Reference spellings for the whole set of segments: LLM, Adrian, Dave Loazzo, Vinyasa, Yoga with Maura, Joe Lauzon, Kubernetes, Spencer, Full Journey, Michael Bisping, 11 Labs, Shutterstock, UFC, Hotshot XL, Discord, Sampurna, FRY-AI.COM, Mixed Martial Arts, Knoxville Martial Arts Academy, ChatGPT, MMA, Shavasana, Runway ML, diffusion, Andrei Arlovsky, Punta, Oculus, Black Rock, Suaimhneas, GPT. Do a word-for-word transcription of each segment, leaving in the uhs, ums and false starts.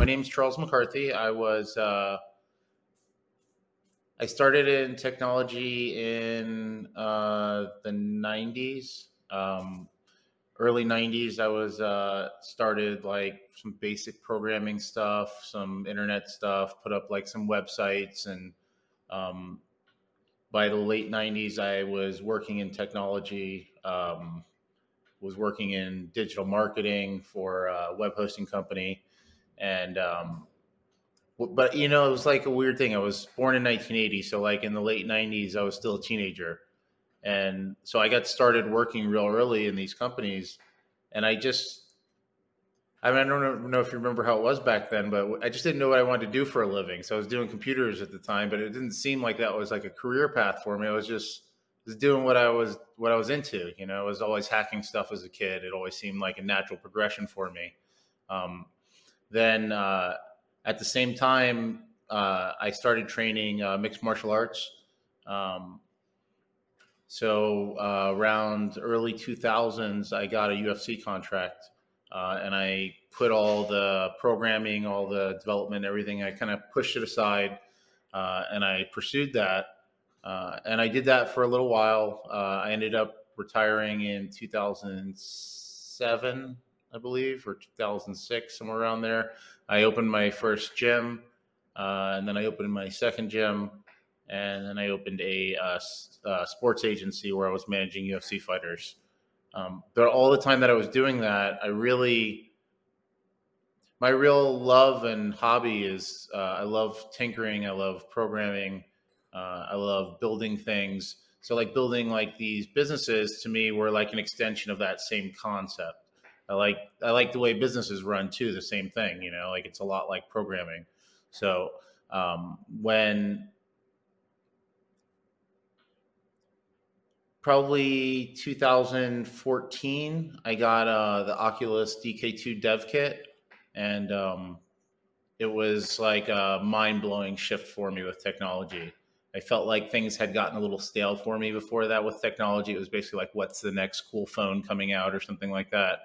my name's Charles McCarthy. I was, uh, I started in technology in uh, the nineties, um, early nineties. I was uh, started like some basic programming stuff, some internet stuff, put up like some websites. And um, by the late nineties, I was working in technology, um, was working in digital marketing for a web hosting company. And, um, but you know, it was like a weird thing. I was born in nineteen eighty. So like in the late nineties, I was still a teenager. And so I got started working real early in these companies. And I just, I mean, I don't know if you remember how it was back then, but I just didn't know what I wanted to do for a living. So I was doing computers at the time, but it didn't seem like that was like a career path for me. I was just was doing what I was, what I was into, you know. I was always hacking stuff as a kid. It always seemed like a natural progression for me. Um, Then uh, at the same time, uh, I started training uh, mixed martial arts. Um, so uh, around early two thousands, I got a U F C contract, uh, and I put all the programming, all the development, everything. I kind of pushed it aside, uh, and I pursued that. Uh, and I did that for a little while. Uh, I ended up retiring in two thousand seven. I believe, or two thousand six, somewhere around there. I opened my first gym, uh, and then I opened my second gym, and then I opened a uh, uh, sports agency where I was managing U F C fighters. Um, but all the time that I was doing that, I really, my real love and hobby is uh, I love tinkering, I love programming, uh, I love building things. So like building like these businesses to me were like an extension of that same concept. I like I like the way businesses run too. The same thing, you know, like it's a lot like programming. So um, when probably two thousand fourteen, I got uh, the Oculus D K two Dev Kit, and um, it was like a mind-blowing shift for me with technology. I felt like things had gotten a little stale for me before that with technology. It was basically like, what's the next cool phone coming out or something like that.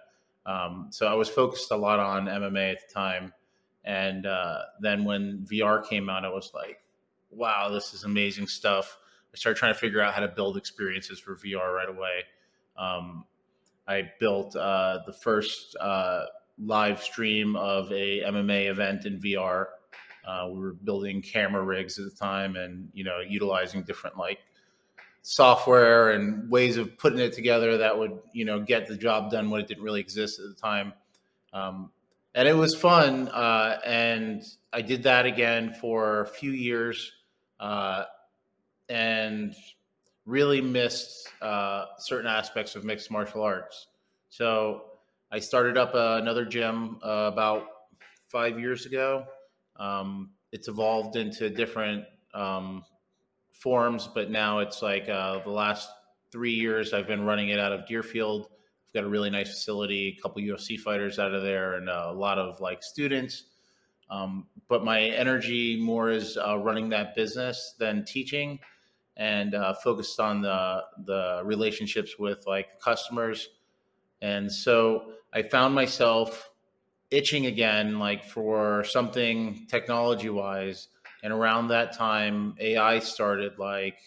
Um, so I was focused a lot on M M A at the time. And uh, then when V R came out, I was like, wow, this is amazing stuff. I started trying to figure out how to build experiences for V R right away. Um, I built uh, the first uh, live stream of a M M A event in V R. Uh, we were building camera rigs at the time and, you know, utilizing different like software and ways of putting it together that would, you know, get the job done when it didn't really exist at the time. Um, and it was fun. Uh, and I did that again for a few years uh, and really missed uh, certain aspects of mixed martial arts. So I started up uh, another gym uh, about five years ago. Um, it's evolved into different um forms, but now it's like uh, the last three years I've been running it out of Deerfield. I've got a really nice facility, a couple U F C fighters out of there, and a lot of like students. Um, but my energy more is uh, running that business than teaching, and uh, focused on the the relationships with like customers. And so I found myself itching again, like for something technology wise. And around that time, A I started like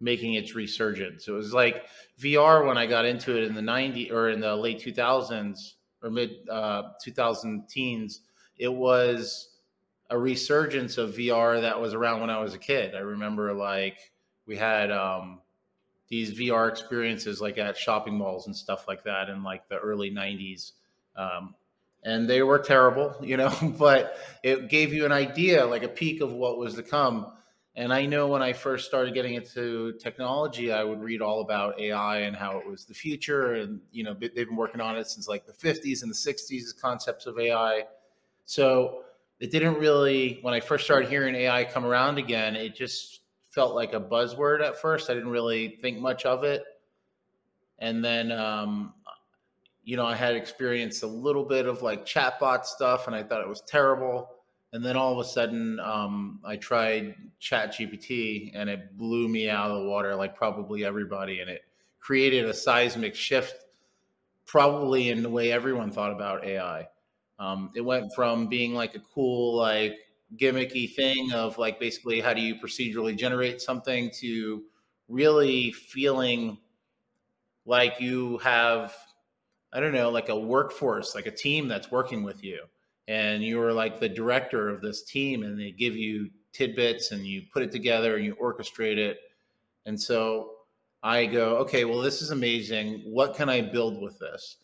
making its resurgence. It was like V R when I got into it in the nineties or in the late two thousands or mid uh, two thousand teens. It was a resurgence of V R that was around when I was a kid. I remember like we had um, these V R experiences like at shopping malls and stuff like that in like the early nineties. Um, And they were terrible, you know, but it gave you an idea, like a peek of what was to come. And I know when I first started getting into technology, I would read all about A I and how it was the future. And, you know, they've been working on it since like the fifties and the sixties, concepts of A I. So it didn't really, when I first started hearing A I come around again, it just felt like a buzzword at first. I didn't really think much of it. And then, um, you know, I had experienced a little bit of like chatbot stuff and I thought it was terrible. And then all of a sudden um, I tried ChatGPT and it blew me out of the water, like probably everybody. And it created a seismic shift probably in the way everyone thought about A I. Um, it went from being like a cool, like gimmicky thing of like, basically how do you procedurally generate something, to really feeling like you have, I don't know, like a workforce, like a team that's working with you, and you're like the director of this team, and they give you tidbits and you put it together and you orchestrate it. And so I go, okay, well, this is amazing. What can I build with this?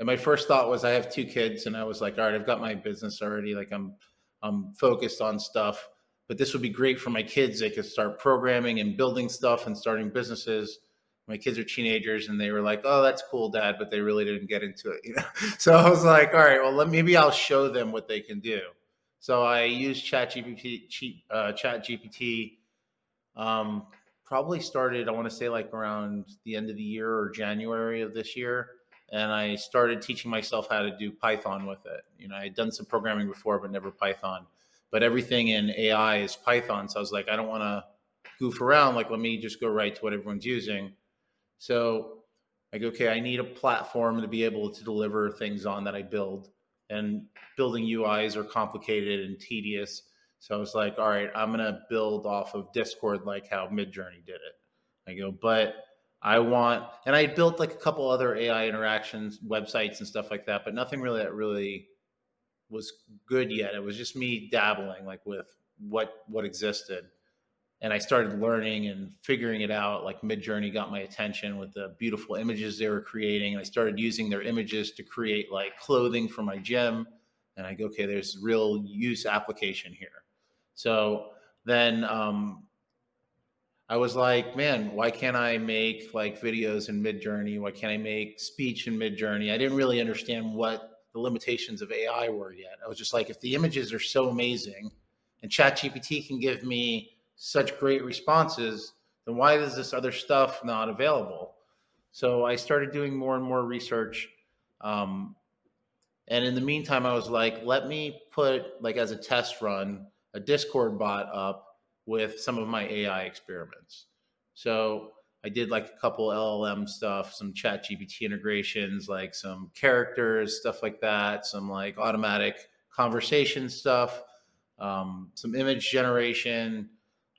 And my first thought was, I have two kids, and I was like, all right, I've got my business already. Like I'm, I'm focused on stuff, but this would be great for my kids. They could start programming and building stuff and starting businesses. My kids are teenagers, and they were like, oh, that's cool, Dad, but they really didn't get into it, you know? So I was like, all right, well, let, maybe I'll show them what they can do. So I used ChatGPT, uh, ChatGPT, um, probably started, I want to say like around the end of the year or January of this year. And I started teaching myself how to do Python with it. You know, I had done some programming before, but never Python. But everything in A I is Python. So I was like, I don't want to goof around. Like, let me just go right to what everyone's using. So I go, okay, I need a platform to be able to deliver things on that I build. And building U Is are complicated and tedious. So I was like, all right, I'm going to build off of Discord, like how Midjourney did it. I go, but I want, and I built like a couple other A I interactions, websites and stuff like that, but nothing really that really was good yet. It was just me dabbling like with what, what existed. And I started learning and figuring it out. Like Midjourney got my attention with the beautiful images they were creating. And I started using their images to create like clothing for my gym. And I go, okay, there's real use application here. So then um, I was like, man, why can't I make like videos in Midjourney? Why can't I make speech in Midjourney? I didn't really understand what the limitations of A I were yet. I was just like, if the images are so amazing and ChatGPT can give me such great responses, then why is this other stuff not available? So I started doing more and more research. Um, and in the meantime, I was like, let me put like as a test run, a Discord bot up with some of my A I experiments. So I did like a couple L L M stuff, some ChatGPT integrations, like some characters, stuff like that, some like automatic conversation stuff, um, some image generation,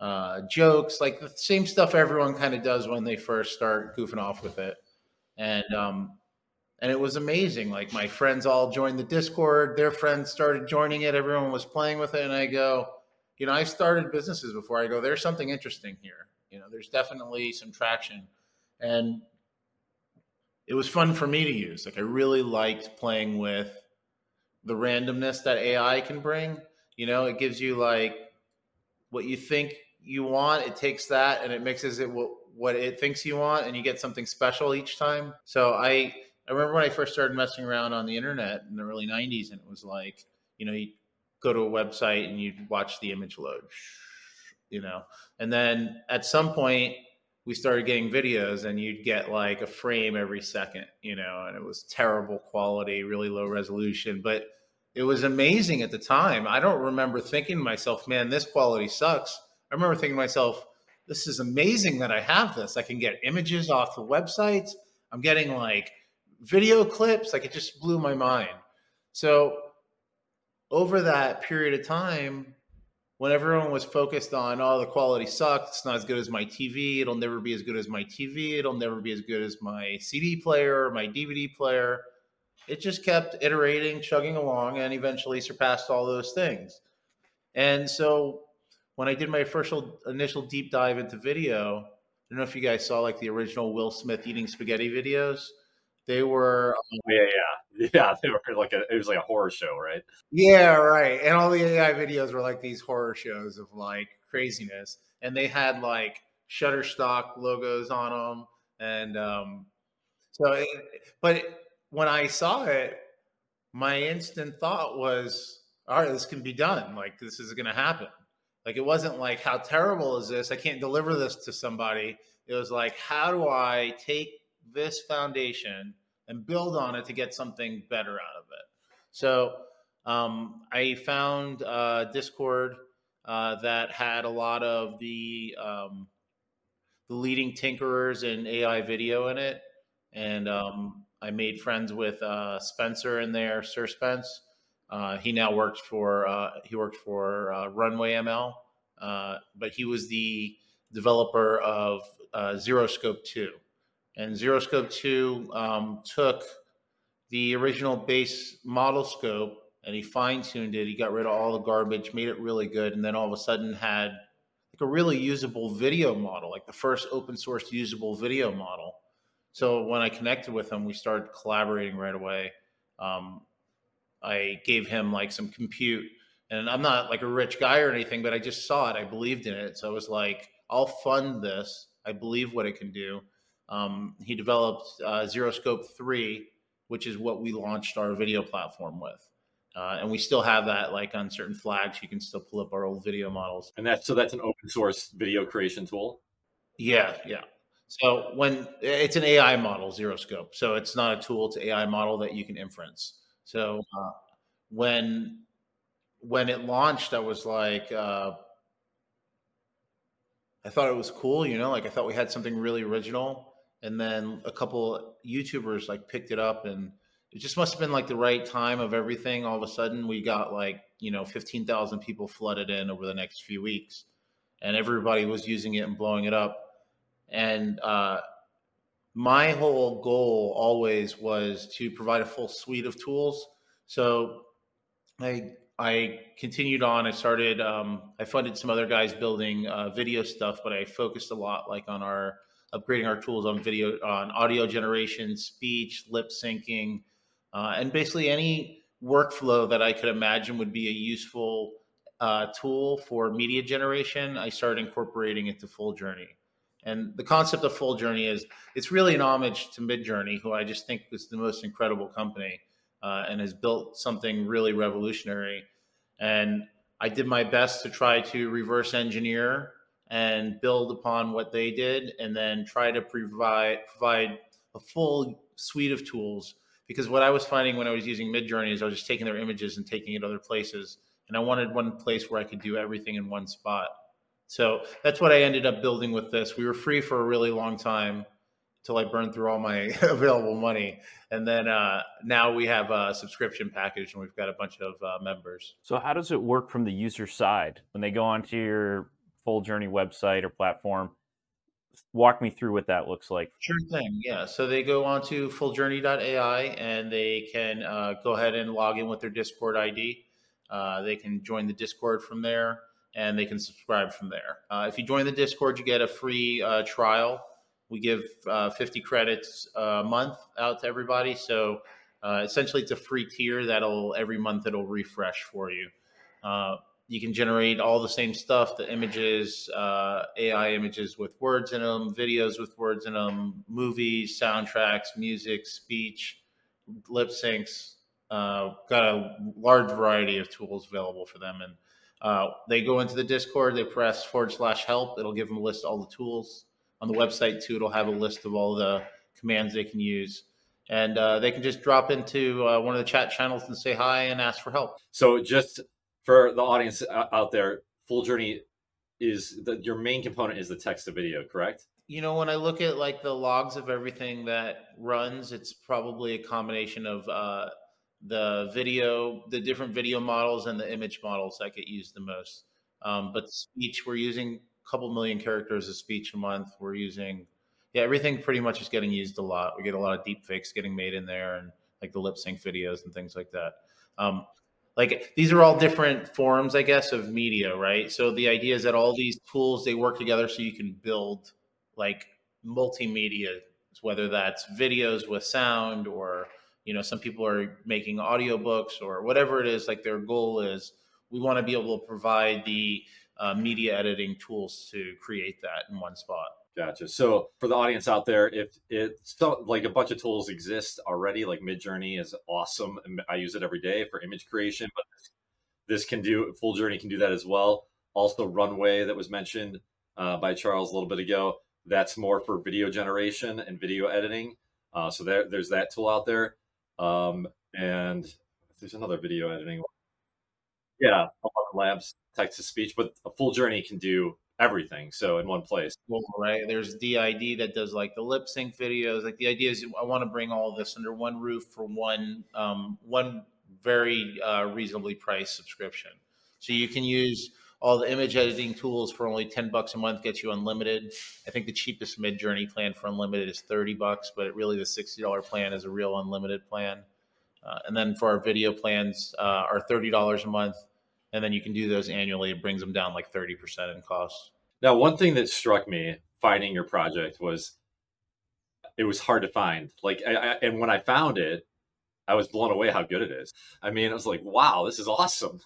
uh, jokes, like the same stuff everyone kind of does when they first start goofing off with it. And, um, and it was amazing. Like my friends all joined the Discord, their friends started joining it. Everyone was playing with it. And I go, you know, I started businesses before. I go, there's something interesting here. You know, there's definitely some traction, and it was fun for me to use. Like I really liked playing with the randomness that A I can bring. You know, it gives you like what you think you want, it takes that and it mixes it with what it thinks you want, and you get something special each time. So I, I remember when I first started messing around on the internet in the early nineties, and it was like, you know, you go to a website and you watch the image load, you know, and then at some point we started getting videos, and you'd get like a frame every second, you know, and it was terrible quality, really low resolution, but it was amazing at the time. I don't remember thinking to myself, man, this quality sucks. I remember thinking to myself, this is amazing that I have this. I can get images off the websites. I'm getting like video clips. Like it just blew my mind. So over that period of time, when everyone was focused on, oh, the quality sucks, it's not as good as my T V. It'll never be as good as my T V. It'll never be as good as my C D player or my D V D player. It just kept iterating, chugging along, and eventually surpassed all those things. And so when I did my first initial deep dive into video, I don't know if you guys saw like the original Will Smith eating spaghetti videos. They were... Um, yeah, yeah. Yeah, they were like a, it was like a horror show, right? Yeah, right. And all the A I videos were like these horror shows of like craziness. And they had like Shutterstock logos on them. And um, so... It, but... It, when I saw it, my instant thought was, all right, this can be done. Like, this is going to happen. Like, it wasn't like, how terrible is this? I can't deliver this to somebody. It was like, how do I take this foundation and build on it to get something better out of it? So um, I found uh, Discord uh, that had a lot of the, um, the leading tinkerers in A I video in it. And um, I made friends with uh, Spencer in there, Sir Spence, Uh, he now works for uh, he worked for uh, Runway M L, uh, but he was the developer of uh, Zero Scope two, and Zero Scope two um, took the original base model scope and he fine tuned it. He got rid of all the garbage, made it really good, and then all of a sudden had like a really usable video model, like the first open source usable video model. So when I connected with him, we started collaborating right away. Um, I gave him like some compute, and I'm not like a rich guy or anything, but I just saw it. I believed in it. So I was like, I'll fund this. I believe what it can do. Um, he developed uh, Zero Scope three, which is what we launched our video platform with. Uh, and we still have that like on certain flags. You can still pull up our old video models. And that's, so that's an open source video creation tool. Yeah. Yeah. So when it's an A I model, Zero Scope. So it's not a tool, it's an A I model that you can inference. So uh, when, when it launched, I was like, uh, I thought it was cool, you know, like I thought we had something really original. And then a couple YouTubers like picked it up, and it just must've been like the right time of everything. All of a sudden we got like, you know, fifteen thousand people flooded in over the next few weeks, and everybody was using it and blowing it up. And, uh, my whole goal always was to provide a full suite of tools. So I, I continued on, I started, um, I funded some other guys building uh, video stuff, but I focused a lot like on our upgrading our tools on video, on audio generation, speech, lip syncing, uh, and basically any workflow that I could imagine would be a useful uh, tool for media generation. I started incorporating into Full Journey. And the concept of Full Journey is it's really an homage to Midjourney, who I just think is the most incredible company uh, and has built something really revolutionary. And I did my best to try to reverse engineer and build upon what they did, and then try to provide provide a full suite of tools. Because what I was finding when I was using Midjourney is I was just taking their images and taking it other places. And I wanted one place where I could do everything in one spot. So that's what I ended up building with this. We were free for a really long time until I burned through all my available money. And then uh, now we have a subscription package, and we've got a bunch of uh, members. So how does it work from the user side when they go onto your Full Journey website or platform? Walk me through what that looks like. Sure thing. Yeah. So they go onto full journey dot A I, and they can uh, go ahead and log in with their Discord I D. Uh, they can join the Discord from there, and they can subscribe from there. Uh, if you join the Discord, you get a free uh, trial. We give uh, fifty credits a month out to everybody. So uh, essentially, it's a free tier that'll every month it'll refresh for you. Uh, you can generate all the same stuff, the images, uh, A I images with words in them, videos with words in them, movies, soundtracks, music, speech, lip syncs. Uh, got a large variety of tools available for them. And Uh, they go into the Discord, they press forward slash help. It'll give them a list of all the tools on the website too. It'll have a list of all the commands they can use. And uh, they can just drop into uh, one of the chat channels and say hi and ask for help. So just for the audience out there, Full Journey is the, your main component is the text to video, correct? You know, when I look at like the logs of everything that runs, it's probably a combination of uh the video, the different video models and the image models that get used the most. Um, but speech, we're using a couple million characters of speech a month. We're using, yeah, everything pretty much is getting used a lot. We get a lot of deep fakes getting made in there, and like the lip sync videos and things like that. Um, like these are all different forms, I guess, of media, right? So the idea is that all these tools, they work together so you can build like multimedia, whether that's videos with sound or, you know, some people are making audiobooks or whatever it is, like their goal is we want to be able to provide the uh, media editing tools to create that in one spot. Gotcha. So for the audience out there, if it's like a bunch of tools exist already, like Midjourney is awesome. I use it every day for image creation, but this can do, Full Journey can do that as well. Also Runway that was mentioned uh, by Charles a little bit ago, that's more for video generation and video editing. Uh, so there, there's that tool out there. Um, and there's another video editing. Yeah. eleven Labs, text to speech, but a Full Journey can do everything. So in one place, cool, right? There's D I D that does like the lip sync videos. Like the idea is I want to bring all this under one roof for one, um, one very uh, reasonably priced subscription. So you can use all the image editing tools for only ten bucks a month, gets you unlimited. I think the cheapest Midjourney plan for unlimited is thirty bucks, but it really the sixty dollar plan is a real unlimited plan. Uh, and then for our video plans uh, are thirty dollars a month. And then you can do those annually. It brings them down like thirty percent in cost. Now, one thing that struck me finding your project was it was hard to find. Like, I, I, and when I found it, I was blown away how good it is. I mean, I was like, wow, this is awesome.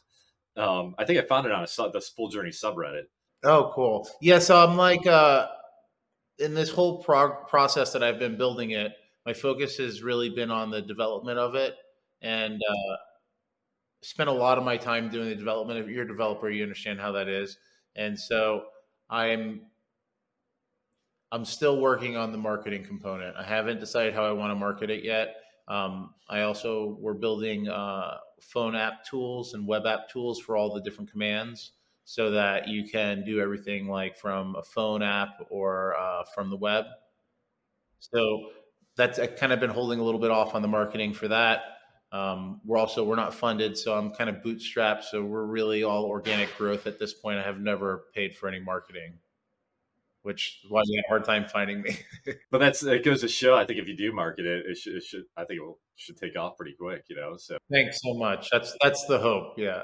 Um, I think I found it on a sub, this Full Journey subreddit. Oh, cool. Yeah, so I'm like, uh, in this whole prog- process that I've been building it, my focus has really been on the development of it. And uh, spent a lot of my time doing the development. If you're a developer, you understand how that is. And so I'm I'm still working on the marketing component. I haven't decided how I want to market it yet. Um, I also, we're building uh, phone app tools and web app tools for all the different commands so that you can do everything like from a phone app or uh, from the web. So that's, I've kind of been holding a little bit off on the marketing for that. Um, we're also, we're not funded, so I'm kind of bootstrapped. So we're really all organic growth at this point. I have never paid for any marketing, which is why you had a hard time finding me. But that's, it goes to show, I think if you do market it, it should, it should I think it will, should take off pretty quick, you know? So thanks so much. That's, that's the hope. Yeah.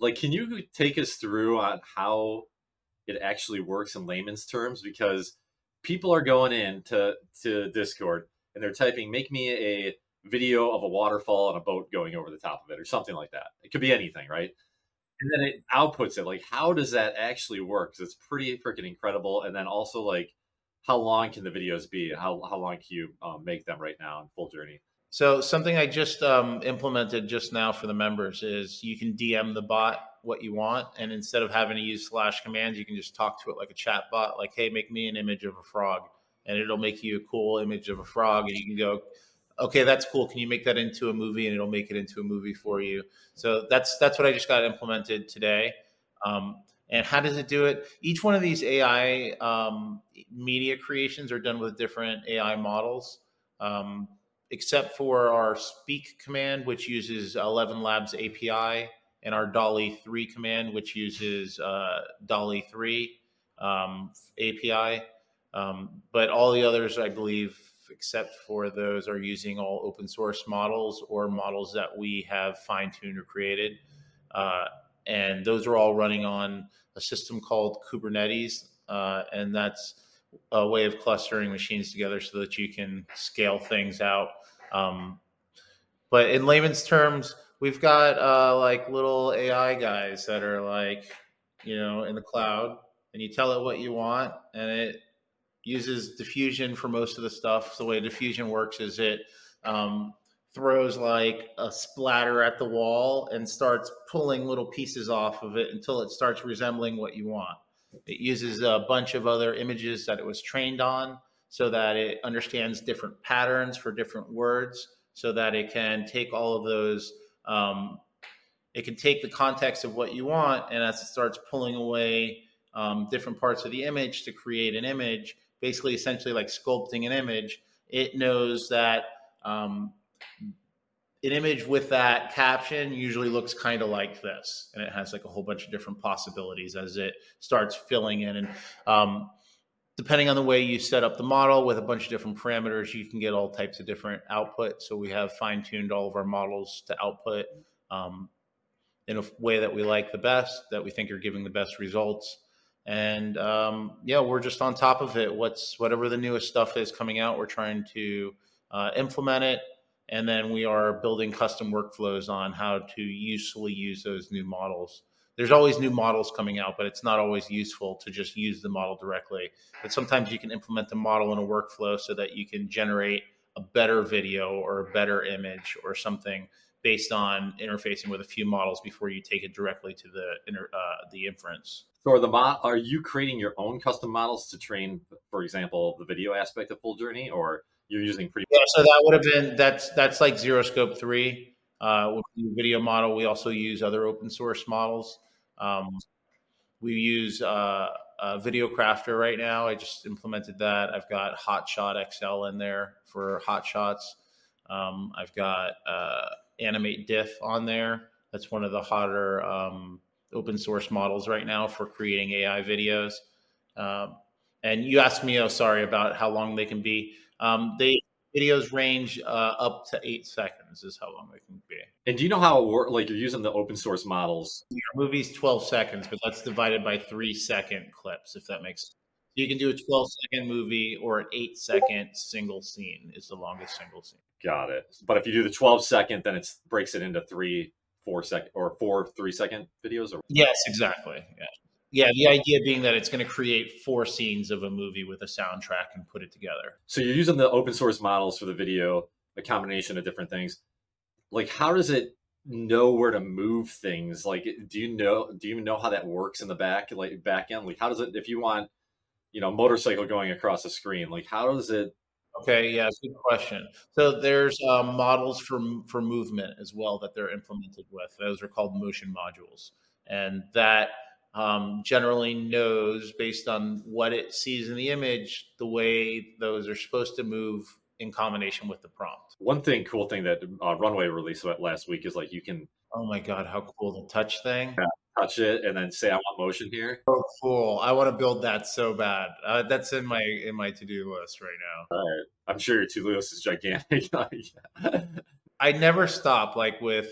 Like, can you take us through on how it actually works in layman's terms? Because people are going in to, to Discord and they're typing, make me a video of a waterfall and a boat going over the top of it or something like that. It could be anything, right? And then it outputs it. Like, how does that actually work? Because it's pretty freaking incredible. And then also, like, how long can the videos be? How how long can you um, make them right now in Full Journey? So something I just um, implemented just now for the members is you can D M the bot what you want. And instead of having to use slash commands, you can just talk to it like a chat bot, like, hey, make me an image of a frog. And it'll make you a cool image of a frog. And you can go, okay, that's cool. Can you make that into a movie? And it'll make it into a movie for you. So that's that's what I just got implemented today. Um, and how does it do it? Each one of these A I um, media creations are done with different A I models, um, except for our Speak command, which uses eleven Labs A P I, and our Dolly three command, which uses uh, Dolly three um, A P I. Um, but all the others, I believe, except for those are using all open source models or models that we have fine-tuned or created. Uh, and those are all running on a system called Kubernetes. Uh, and that's a way of clustering machines together so that you can scale things out. Um, but in layman's terms, we've got uh, like little A I guys that are like, you know, in the cloud, and you tell it what you want, and it uses diffusion for most of the stuff. The way diffusion works is it um, throws like a splatter at the wall and starts pulling little pieces off of it until it starts resembling what you want. It uses a bunch of other images that it was trained on so that it understands different patterns for different words so that it can take all of those, um, it can take the context of what you want, and as it starts pulling away um, different parts of the image to create an image, basically essentially like sculpting an image, it knows that um, an image with that caption usually looks kind of like this. And it has like a whole bunch of different possibilities as it starts filling in. And um, depending on the way you set up the model with a bunch of different parameters, you can get all types of different output. So we have fine-tuned all of our models to output um, in a way that we like the best, that we think are giving the best results. And, um, yeah, we're just on top of it. What's, whatever the newest stuff is coming out, we're trying to, uh, implement it. And then we are building custom workflows on how to usefully use those new models. There's always new models coming out, but it's not always useful to just use the model directly. But sometimes you can implement the model in a workflow so that you can generate a better video or a better image or something based on interfacing with a few models before you take it directly to the, inter, uh, the inference. So are the mo- are you creating your own custom models to train, for example, the video aspect of Full Journey, or you're using pretty? Yeah, so that would have been that's that's like Zero Scope three uh, with the video model. We also use other open source models. Um, we use uh, uh, Video Crafter right now. I just implemented that. I've got Hotshot X L in there for hot shots. Um, I've got uh, Animate Diff on there. That's one of the hotter um, open source models right now for creating A I videos. Um, and you asked me, oh, sorry, about how long they can be. Um, they videos range uh, up to eight seconds is how long they can be. And do you know how it works? Like you're using the open source models. Your movie's twelve seconds, but that's divided by three second clips, if that makes sense. You can do a twelve second movie or an eight second single scene is the longest single scene. Got it. But if you do the twelve second, then it breaks it into three, four second or four, three second videos. Or yes, exactly. Yeah. Yeah, the idea being that it's going to create four scenes of a movie with a soundtrack and put it together. So you're using the open source models for the video, a combination of different things. Like, how does it know where to move things? Like, do you know, do you know how that works in the back, like back end? Like, how does it, if you want, you know, motorcycle going across the screen, like how does it? Okay. Yeah. Good question. So there's uh, models for, for movement as well that they're implemented with. Those are called motion modules. And that, Um, generally knows based on what it sees in the image, the way those are supposed to move in combination with the prompt. One thing, cool thing that uh, Runway released last week is like you can. Oh my God, how cool, the touch thing. Yeah, touch it and then say, I want motion here. So cool. I want to build that so bad. Uh, that's in my in my to-do list right now. All right. I'm sure your to-do list is gigantic. I never stop like with,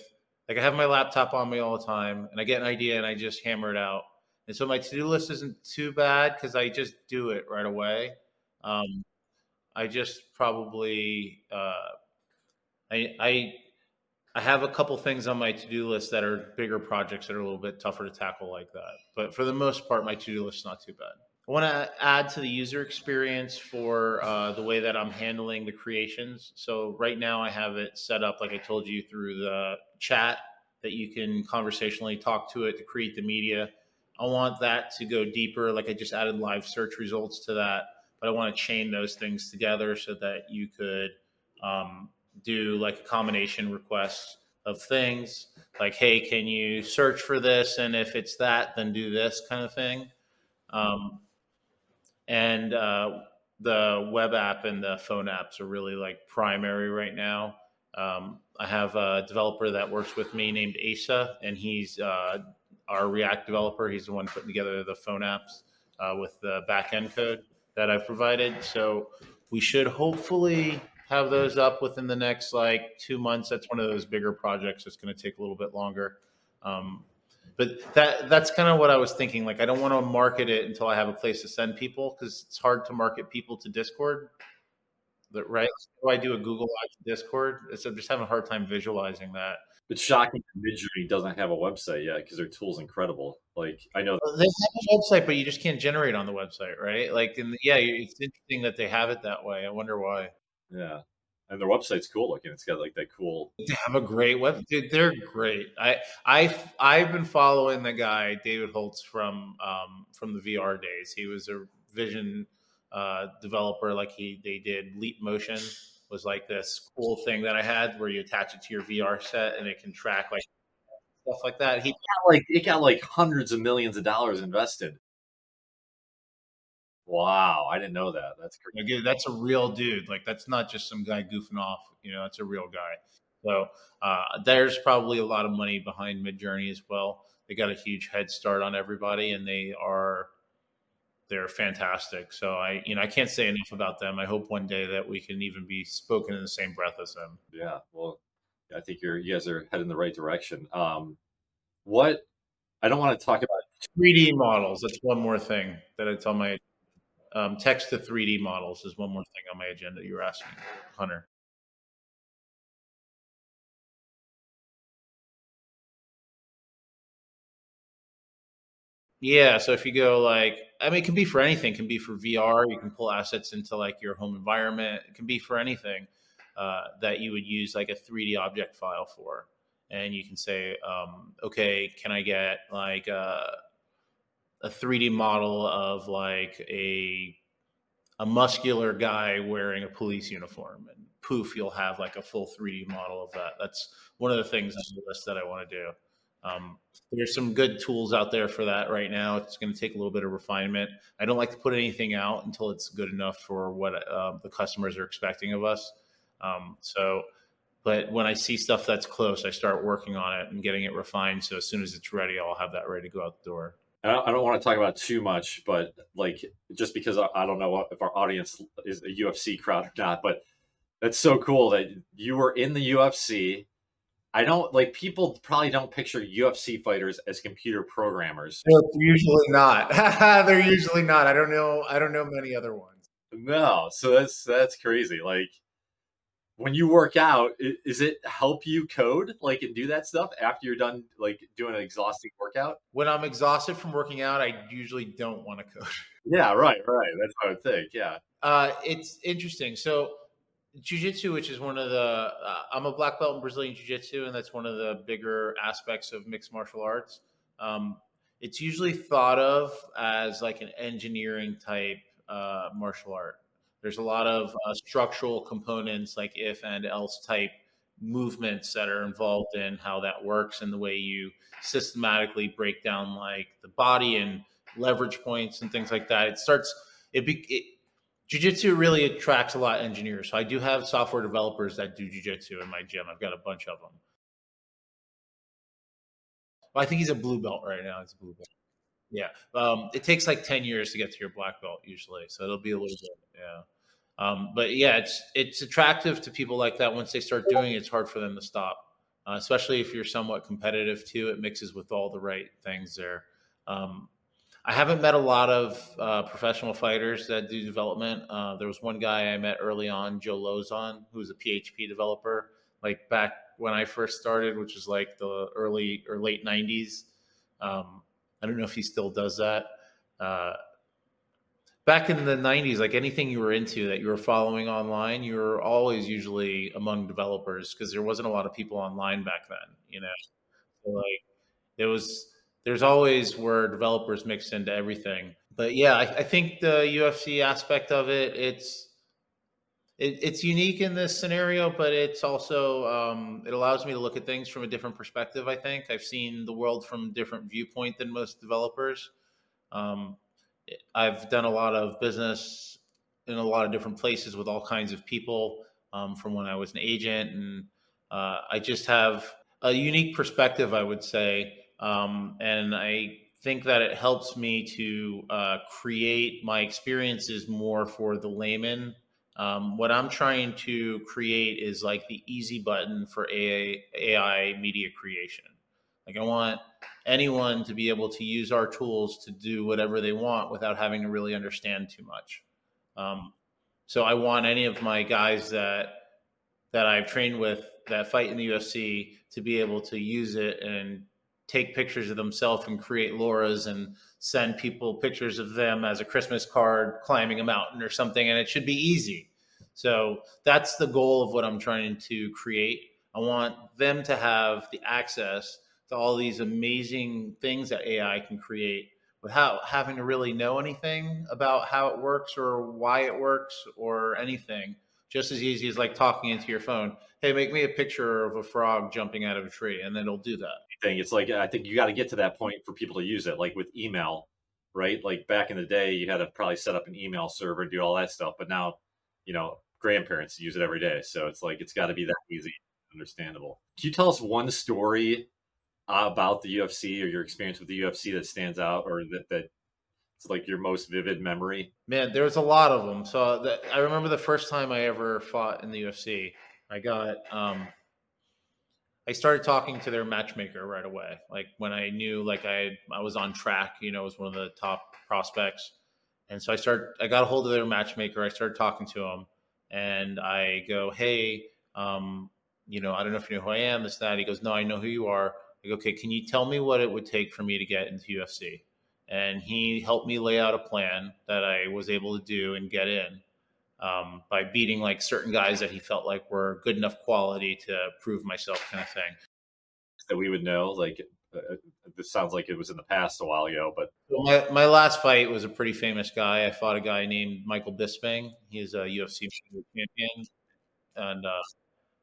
like I have my laptop on me all the time and I get an idea and I just hammer it out. And so my to-do list isn't too bad because I just do it right away. Um, I just probably, uh, I, I I have a couple things on my to-do list that are bigger projects that are a little bit tougher to tackle like that. But for the most part, my to-do list is not too bad. I want to add to the user experience for uh, the way that I'm handling the creations. So right now I have it set up, like I told you, through the chat that you can conversationally talk to it to create the media. I want that to go deeper. Like I just added live search results to that, but I want to chain those things together so that you could um, do like a combination request of things like, hey, can you search for this? And if it's that, then do this kind of thing. Um, and, uh, the web app and the phone apps are really like primary right now. Um, I have a developer that works with me named Asa, and he's, uh, our React developer. He's the one putting together the phone apps uh, with the backend code that I've provided. So we should hopefully have those up within the next like two months. That's one of those bigger projects that's going to take a little bit longer. Um, but that that's kind of what I was thinking. Like, I don't want to market it until I have a place to send people because it's hard to market people to Discord, right? So I do a Google Live to Discord. It's, I'm just having a hard time visualizing that. It's shocking that Midjourney doesn't have a website yet because their tool's incredible. Like, I know they have a website, but you just can't generate on the website, right? Like, and yeah, it's interesting that they have it that way. I wonder why. Yeah, and their website's cool looking. It's got like that cool. They have a great website. Dude, they're great. I I I've been following the guy David Holtz from um from the V R days. He was a vision uh, developer. Like he they did Leap Motion. Was like this cool thing that I had where you attach it to your V R set and it can track like stuff like that. He got like it got like hundreds of millions of dollars invested. Wow, I didn't know that. That's crazy. Dude, that's a real dude. Like that's not just some guy goofing off. You know, it's a real guy. So uh, there's probably a lot of money behind Midjourney as well. They got a huge head start on everybody, and they are. They're fantastic. So I, you know, I can't say enough about them. I hope one day that we can even be spoken in the same breath as them. Yeah. Well, I think you're, you guys are heading the right direction. Um, what I don't want to talk about three D models. That's one more thing that I tell my um, text to three D models is one more thing on my agenda. You were asking, Hunter. Yeah. So if you go like, I mean, it can be for anything. It can be for V R. You can pull assets into like your home environment. It can be for anything uh, that you would use like a three D object file for. And you can say, um, okay, can I get like a, a three D model of like a a muscular guy wearing a police uniform? And poof, you'll have like a full three D model of that. That's one of the things on the list that I want to do. Um, there's some good tools out there for that right now. It's going to take a little bit of refinement. I don't like to put anything out until it's good enough for what uh, the customers are expecting of us. Um, so But when I see stuff that's close, I start working on it and getting it refined. So as soon as it's ready, I'll have that ready to go out the door. I don't, I don't want to talk about too much, but like, just because I, I don't know if our audience is a U F C crowd or not, but that's so cool that you were in the U F C. I don't like people probably don't picture U F C fighters as computer programmers. No, usually not. They're usually not. I don't know. I don't know many other ones. No. So that's, that's crazy. Like, when you work out, is it help you code like and do that stuff after you're done, like doing an exhausting workout? When I'm exhausted from working out, I usually don't want to code. Yeah, right, right. That's what I would think. Yeah, uh, it's interesting. So, jiu-jitsu, which is one of the, uh, I'm a black belt in Brazilian jiu-jitsu, and that's one of the bigger aspects of mixed martial arts. Um, it's usually thought of as like an engineering type uh, martial art. There's a lot of uh, structural components, like if and else type movements that are involved in how that works and the way you systematically break down like the body and leverage points and things like that. It starts, it, be, it jiu-jitsu really attracts a lot of engineers. So I do have software developers that do jiu-jitsu in my gym. I've got a bunch of them. Well, I think he's a blue belt right now. He's a blue belt. Yeah. Um, it takes like ten years to get to your black belt usually. So it'll be a little bit, yeah. Um, but yeah, it's, it's attractive to people like that. Once they start doing it, it's hard for them to stop, uh, especially if you're somewhat competitive too. It mixes with all the right things there. Um, I haven't met a lot of uh, professional fighters that do development. Uh, there was one guy I met early on, Joe Lauzon, who was a P H P developer, like back when I first started, which was like the early or late nineties. Um, I don't know if he still does that. Uh, back in the nineties, like anything you were into that you were following online, you were always usually among developers because there wasn't a lot of people online back then, you know? So like it was, there's always where developers mixed into everything. But yeah, I, I think the U F C aspect of it, it's, it, it's unique in this scenario, but it's also, um, it allows me to look at things from a different perspective. I think I've seen the world from a different viewpoint than most developers. Um, I've done a lot of business in a lot of different places with all kinds of people, um, from when I was an agent. And uh, I just have a unique perspective, I would say. Um, and I think that it helps me to uh, create my experiences more for the layman. Um, what I'm trying to create is like the easy button for A I, A I media creation. Like I want anyone to be able to use our tools to do whatever they want without having to really understand too much. Um, so I want any of my guys that that I've trained with that fight in the U F C to be able to use it and take pictures of themselves and create Lauras and send people pictures of them as a Christmas card climbing a mountain or something. And it should be easy. So that's the goal of what I'm trying to create. I want them to have the access to all these amazing things that A I can create without having to really know anything about how it works or why it works or anything. Just as easy as like talking into your phone. Hey, make me a picture of a frog jumping out of a tree, and then it'll do that. It's like, I think you got to get to that point for people to use it, like with email, right? Like back in the day, you had to probably set up an email server and do all that stuff. But now, you know, grandparents use it every day. So it's like, it's got to be that easy, understandable. Can you tell us one story about the U F C or your experience with the U F C that stands out, or that, that it's like your most vivid memory? Man, there's a lot of them. So the, I remember the first time I ever fought in the U F C, I got, um, I started talking to their matchmaker right away. Like when I knew, like I, I was on track, you know, I was one of the top prospects. And so I started, I got a hold of their matchmaker. I started talking to him and I go, Hey, um, you know, I don't know if you know who I am, this, that. He goes, No, I know who you are. I go, okay, can you tell me what it would take for me to get into U F C? And he helped me lay out a plan that I was able to do and get in, um, by beating like certain guys that he felt like were good enough quality to prove myself kind of thing. That we would know, like, uh, this sounds like it was in the past a while ago, but. My, my last fight was a pretty famous guy. I fought a guy named Michael Bisping. He's a U F C champion. And, uh,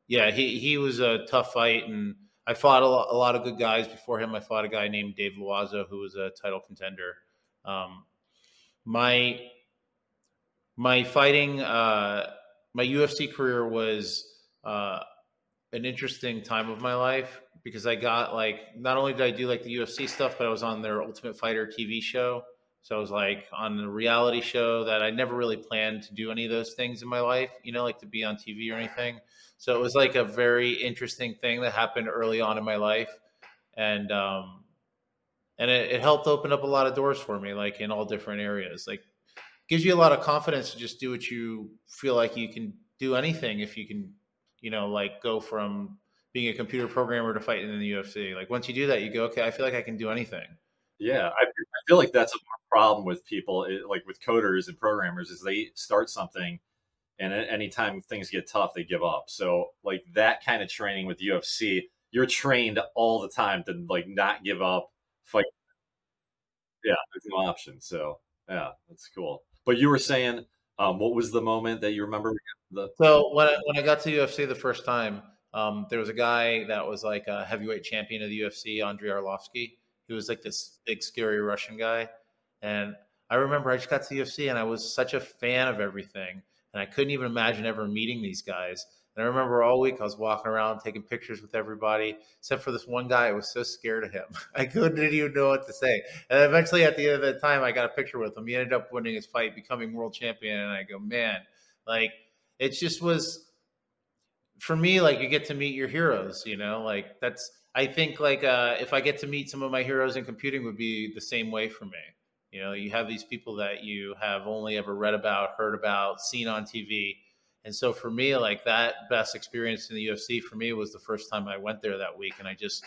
yeah, he, he was a tough fight. And I fought a lot, a lot of good guys before him. I fought a guy named Dave Loazzo, who was a title contender. Um, my, My fighting, uh, my U F C career was uh, an interesting time of my life, because I got like, not only did I do like the U F C stuff, but I was on their Ultimate Fighter T V show. So I was like on a reality show that I never really planned to do any of those things in my life, you know, like to be on T V or anything. So it was like a very interesting thing that happened early on in my life. And, um, and it, it helped open up a lot of doors for me, like in all different areas, like gives you a lot of confidence to just do what you feel like you can do anything. If you can, you know, like go from being a computer programmer to fighting in the U F C. Like once you do that, you go, okay, I feel like I can do anything. Yeah. I, I feel like that's a problem with people, it, like with coders and programmers, is they start something and anytime things get tough, they give up. So like that kind of training with U F C, you're trained all the time to like not give up, fight. Yeah. There's no option. So yeah, that's cool. But you were saying, um, what was the moment that you remember? The- so when I, when I got to U F C the first time, um, there was a guy that was like a heavyweight champion of the U F C, Andrei Arlovsky. He was like this big, scary Russian guy. And I remember I just got to the U F C and I was such a fan of everything. And I couldn't even imagine ever meeting these guys. And I remember all week I was walking around taking pictures with everybody, except for this one guy. I was so scared of him. I couldn't even know what to say. And eventually at the end of the time, I got a picture with him. He ended up winning his fight, becoming world champion. And I go, man, like it just was for me, like you get to meet your heroes, you know, like that's, I think like uh, if I get to meet some of my heroes in computing would be the same way for me. You know, you have these people that you have only ever read about, heard about, seen on T V. And so for me, like that best experience in the U F C for me was the first time I went there that week. And I just,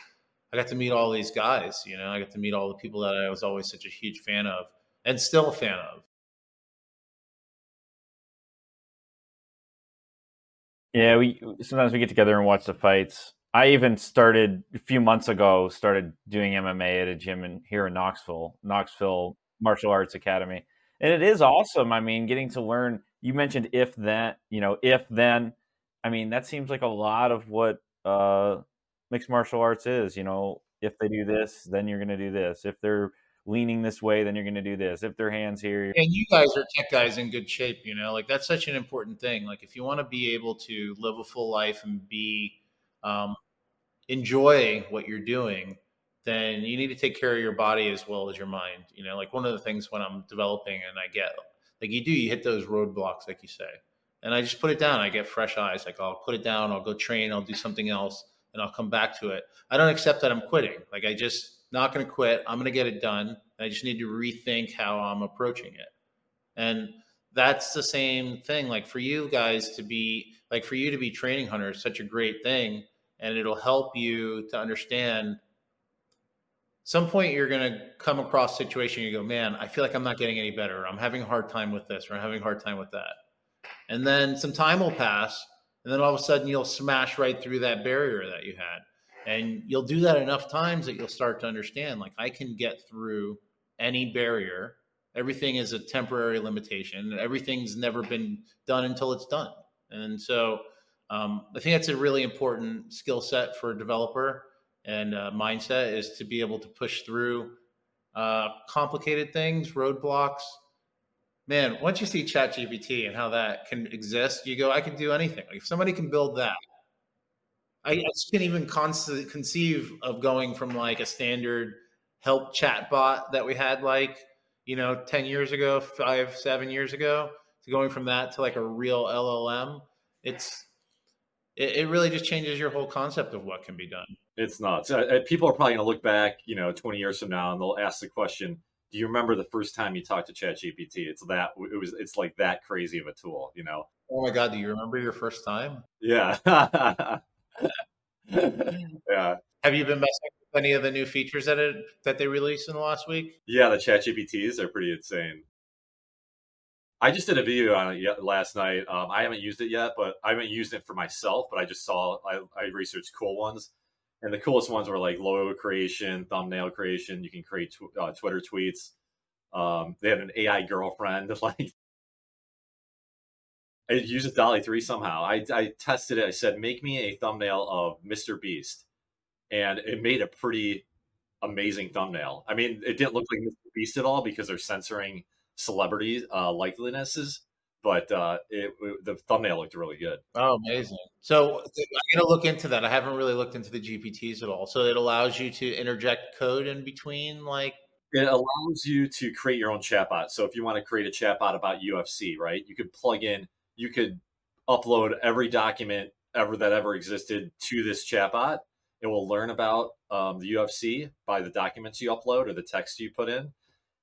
I got to meet all these guys, you know, I got to meet all the people that I was always such a huge fan of and still a fan of. Yeah, we sometimes we get together and watch the fights. I even started a few months ago, started doing M M A at a gym in, here in Knoxville, Knoxville Martial Arts Academy. And it is awesome. I mean, getting to learn, you mentioned if then, you know, if then, I mean, that seems like a lot of what uh, mixed martial arts is, you know, if they do this, then you're going to do this. If they're leaning this way, then you're going to do this. If their hands here. You're- and you guys are tech guys in good shape, you know, like that's such an important thing. Like if you want to be able to live a full life and be, um, enjoy what you're doing, then you need to take care of your body as well as your mind. You know, like one of the things when I'm developing and I get like you do, you hit those roadblocks, like you say, and I just put it down. I get fresh eyes. Like I'll put it down. I'll go train. I'll do something else and I'll come back to it. I don't accept that I'm quitting. Like I just not going to quit. I'm going to get it done. And I just need to rethink how I'm approaching it. And that's the same thing. Like for you guys to be like, for you to be training hunters, is such a great thing. And it'll help you to understand some point you're going to come across a situation. You go, man, I feel like I'm not getting any better. I'm having a hard time with this or I'm having a hard time with that. And then some time will pass. And then all of a sudden you'll smash right through that barrier that you had. And you'll do that enough times that you'll start to understand, like I can get through any barrier. Everything is a temporary limitation. Everything's never been done until it's done. And so um, I think that's a really important skill set for a developer and uh, mindset is to be able to push through uh, complicated things, roadblocks. Man, once you see ChatGPT and how that can exist, you go, I can do anything. Like if somebody can build that, I, I can't even con- conceive of going from like a standard help chatbot that we had like, you know, ten years ago, five, seven years ago, to going from that to like a real L L M. It's it, it really just changes your whole concept of what can be done. It's nuts. Uh, people are probably going to look back, you know, twenty years from now, and they'll ask the question, do you remember the first time you talked to ChatGPT? It's that it was it's like that crazy of a tool, you know. Oh my God, do you remember your first time? Yeah. Yeah. Have you been messing with any of the new features that it, that they released in the last week? Yeah, the ChatGPTs are pretty insane. I just did a video on it last night. Um, I haven't used it yet, but I haven't used it for myself, but I just saw, I, I researched cool ones. And the coolest ones were like logo creation, thumbnail creation. You can create tw- uh, Twitter tweets. Um, they had an A I girlfriend. Like, I used a Dolly three somehow. I, I tested it. I said, make me a thumbnail of Mister Beast. And it made a pretty amazing thumbnail. I mean, it didn't look like Mister Beast at all because they're censoring celebrity uh, likelinesses, but uh, it, it, the thumbnail looked really good. Oh, amazing. So I'm going to look into that. I haven't really looked into the G P Ts at all. So it allows you to interject code in between, like... It allows you to create your own chatbot. So if you want to create a chatbot about U F C, right, you could plug in, you could upload every document ever that ever existed to this chatbot. It will learn about um, the U F C by the documents you upload or the text you put in.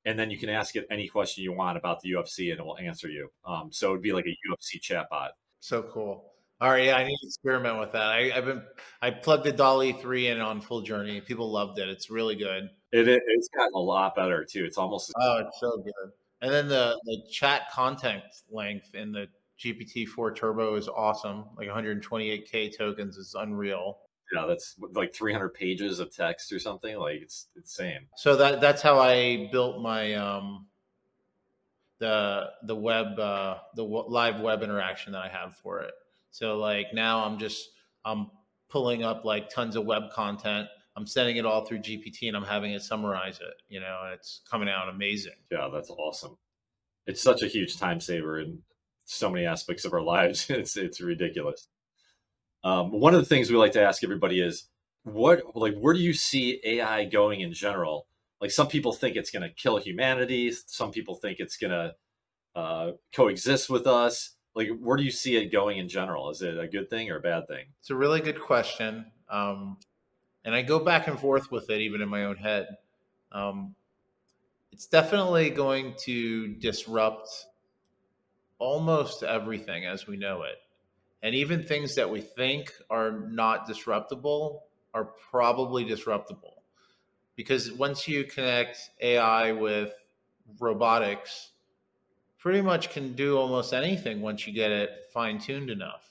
And then you can ask it any question you want about the U F C and it will answer you. Um, so it would be like a U F C chatbot. So cool. All right. Yeah, I need to experiment with that. I, I've been, I plugged the Dolly three in on Full Journey. People loved it. It's really good. It, it's gotten a lot better too. It's almost. Oh, it's so good. And then the, the chat content length in the G P T four Turbo is awesome. Like one hundred twenty-eight K tokens is unreal. Yeah, that's like three hundred pages of text or something. Like it's, it's insane. So that that's how I built my um, the the web uh, the w- live web interaction that I have for it. So like now I'm just I'm pulling up like tons of web content. I'm sending it all through G P T and I'm having it summarize it. You know, and it's coming out amazing. Yeah, that's awesome. It's such a huge time saver in so many aspects of our lives. It's it's ridiculous. Um, one of the things we like to ask everybody is what, like, where do you see A I going in general? Like some people think it's going to kill humanity. Some people think it's going to uh, coexist with us. Like, where do you see it going in general? Is it a good thing or a bad thing? It's a really good question. Um, and I go back and forth with it, even in my own head. Um, it's definitely going to disrupt almost everything as we know it. And even things that we think are not disruptable are probably disruptable. Because once you connect A I with robotics, pretty much can do almost anything once you get it fine-tuned enough.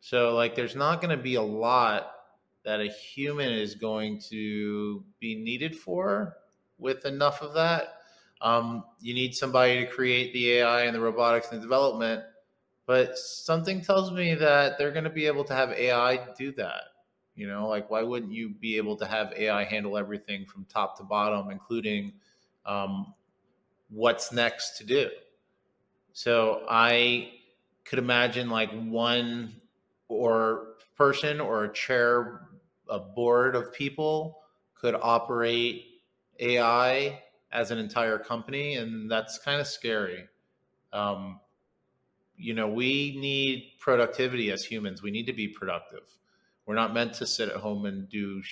So like there's not going to be a lot that a human is going to be needed for with enough of that. Um, you need somebody to create the A I and the robotics and the development. But something tells me that they're going to be able to have A I do that. You know, like, why wouldn't you be able to have A I handle everything from top to bottom, including um, what's next to do? So I could imagine like one or person or a chair, a board of people could operate A I as an entire company. And that's kind of scary. Um You know, we need productivity as humans. We need to be productive. We're not meant to sit at home and do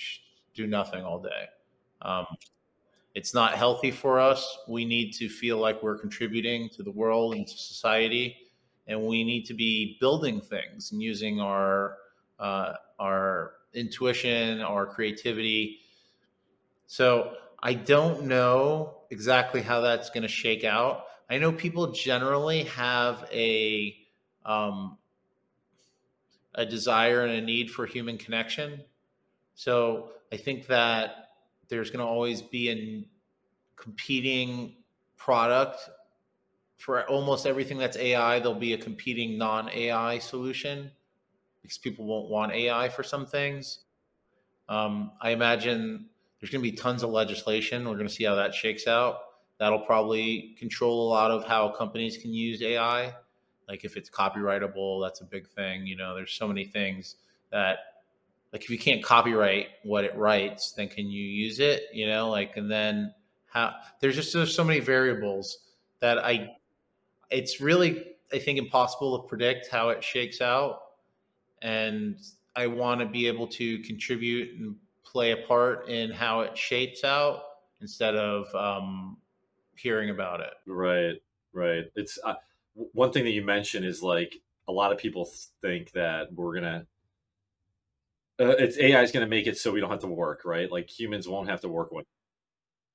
do nothing all day. Um, it's not healthy for us. We need to feel like we're contributing to the world and to society, and we need to be building things and using our uh, our intuition, our creativity. So I don't know exactly how that's going to shake out. I know people generally have a um, a desire and a need for human connection. So I think that there's going to always be a competing product for almost everything that's A I. There'll be a competing non-A I solution because people won't want A I for some things. Um, I imagine there's going to be tons of legislation. We're going to see how that shakes out. That'll probably control a lot of how companies can use A I. Like if it's copyrightable, that's a big thing. You know, there's so many things that like, if you can't copyright what it writes, then can you use it? You know, like, and then how there's just, there's so many variables that I, it's really, I think impossible to predict how it shakes out. And I want to be able to contribute and play a part in how it shapes out instead of, um, hearing about it. Right. Right. It's uh, one thing that you mentioned is like a lot of people think that we're going to, uh, it's A I is going to make it so we don't have to work, right? Like humans won't have to work with.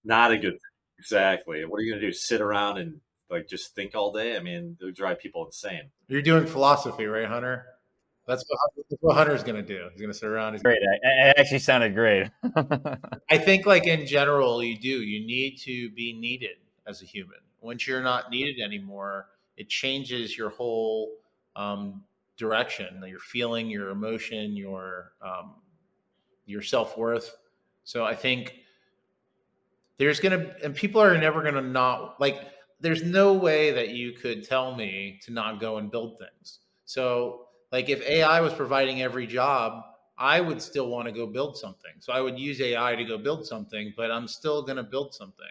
Not a good thing. Exactly. What are you going to do? Sit around and like just think all day? I mean, it'll drive people insane. You're doing philosophy, right, Hunter? That's what, that's what Hunter's going to do. He's going to sit around. Great. It actually sounded great. I think like in general, you do, you need to be needed as a human. Once you're not needed anymore, it changes your whole um, direction, your feeling, your emotion, your, um, your self-worth. So I think there's going to, and people are never going to not like, there's no way that you could tell me to not go and build things. So like if A I was providing every job, I would still want to go build something. So I would use A I to go build something, but I'm still going to build something.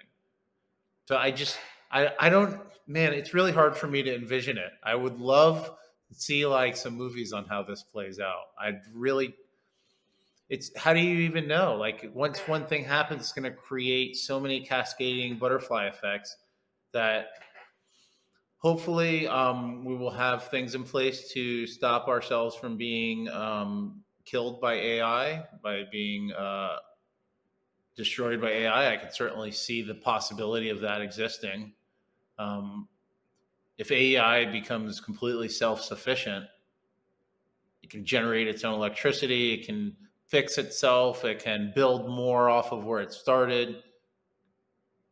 So I just, I, I don't, man, it's really hard for me to envision it. I would love to see like some movies on how this plays out. I'd really, it's, how do you even know? Like once one thing happens, it's going to create so many cascading butterfly effects that hopefully um, we will have things in place to stop ourselves from being, um, killed by A I, by being uh, destroyed by A I. I could certainly see the possibility of that existing. Um, if A I becomes completely self-sufficient, it can generate its own electricity, it can fix itself, it can build more off of where it started,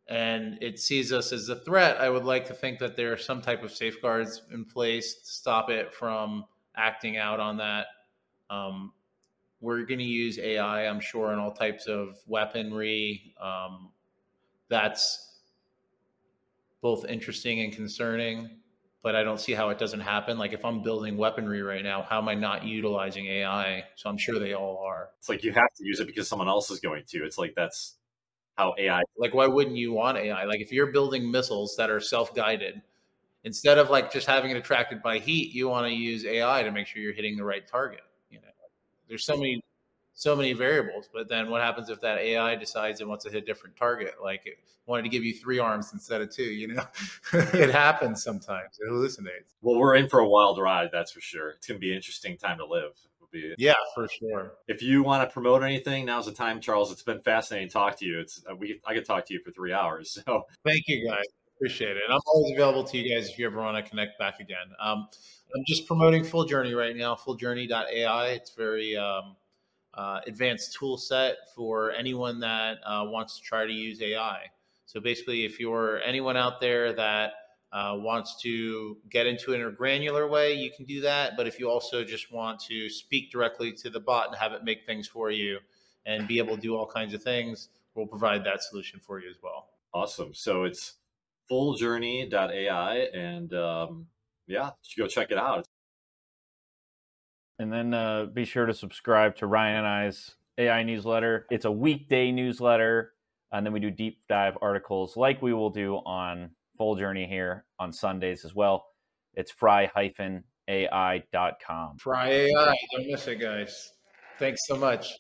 and it sees us as a threat, I would like to think that there are some type of safeguards in place to stop it from acting out on that. Um, We're going to use A I, I'm sure, in all types of weaponry. Um, that's both interesting and concerning, but I don't see how it doesn't happen. Like if I'm building weaponry right now, how am I not utilizing A I? So I'm sure they all are. It's like you have to use it because someone else is going to. It's like that's how A I. Like why wouldn't you want A I? Like if you're building missiles that are self-guided, instead of like just having it attracted by heat, you want to use A I to make sure you're hitting the right target. There's so many, so many variables, but then what happens if that A I decides it wants to hit a different target? Like it wanted to give you three arms instead of two, you know, it happens sometimes. It hallucinates. Well, we're in for a wild ride. That's for sure. It's going to be an interesting time to live. It'll be, yeah, for sure. If you want to promote anything, now's the time, Charles. It's been fascinating to talk to you. It's we, I could talk to you for three hours. So thank you guys. Appreciate it. And I'm always available to you guys if you ever want to connect back again. Um, I'm just promoting Full Journey right now, full journey dot A I. It's very um, uh, advanced tool set for anyone that uh, wants to try to use A I. So basically, if you're anyone out there that uh, wants to get into it in a granular way, you can do that. But if you also just want to speak directly to the bot and have it make things for you and be able to do all kinds of things, we'll provide that solution for you as well. Awesome. So it's full journey dot A I, and um, yeah, go check it out. And then uh, be sure to subscribe to Ryan and I's A I newsletter. It's a weekday newsletter, and then we do deep dive articles like we will do on Full Journey here on Sundays as well. It's fry dash ai dot com. Fry A I, don't miss it, guys. Thanks so much.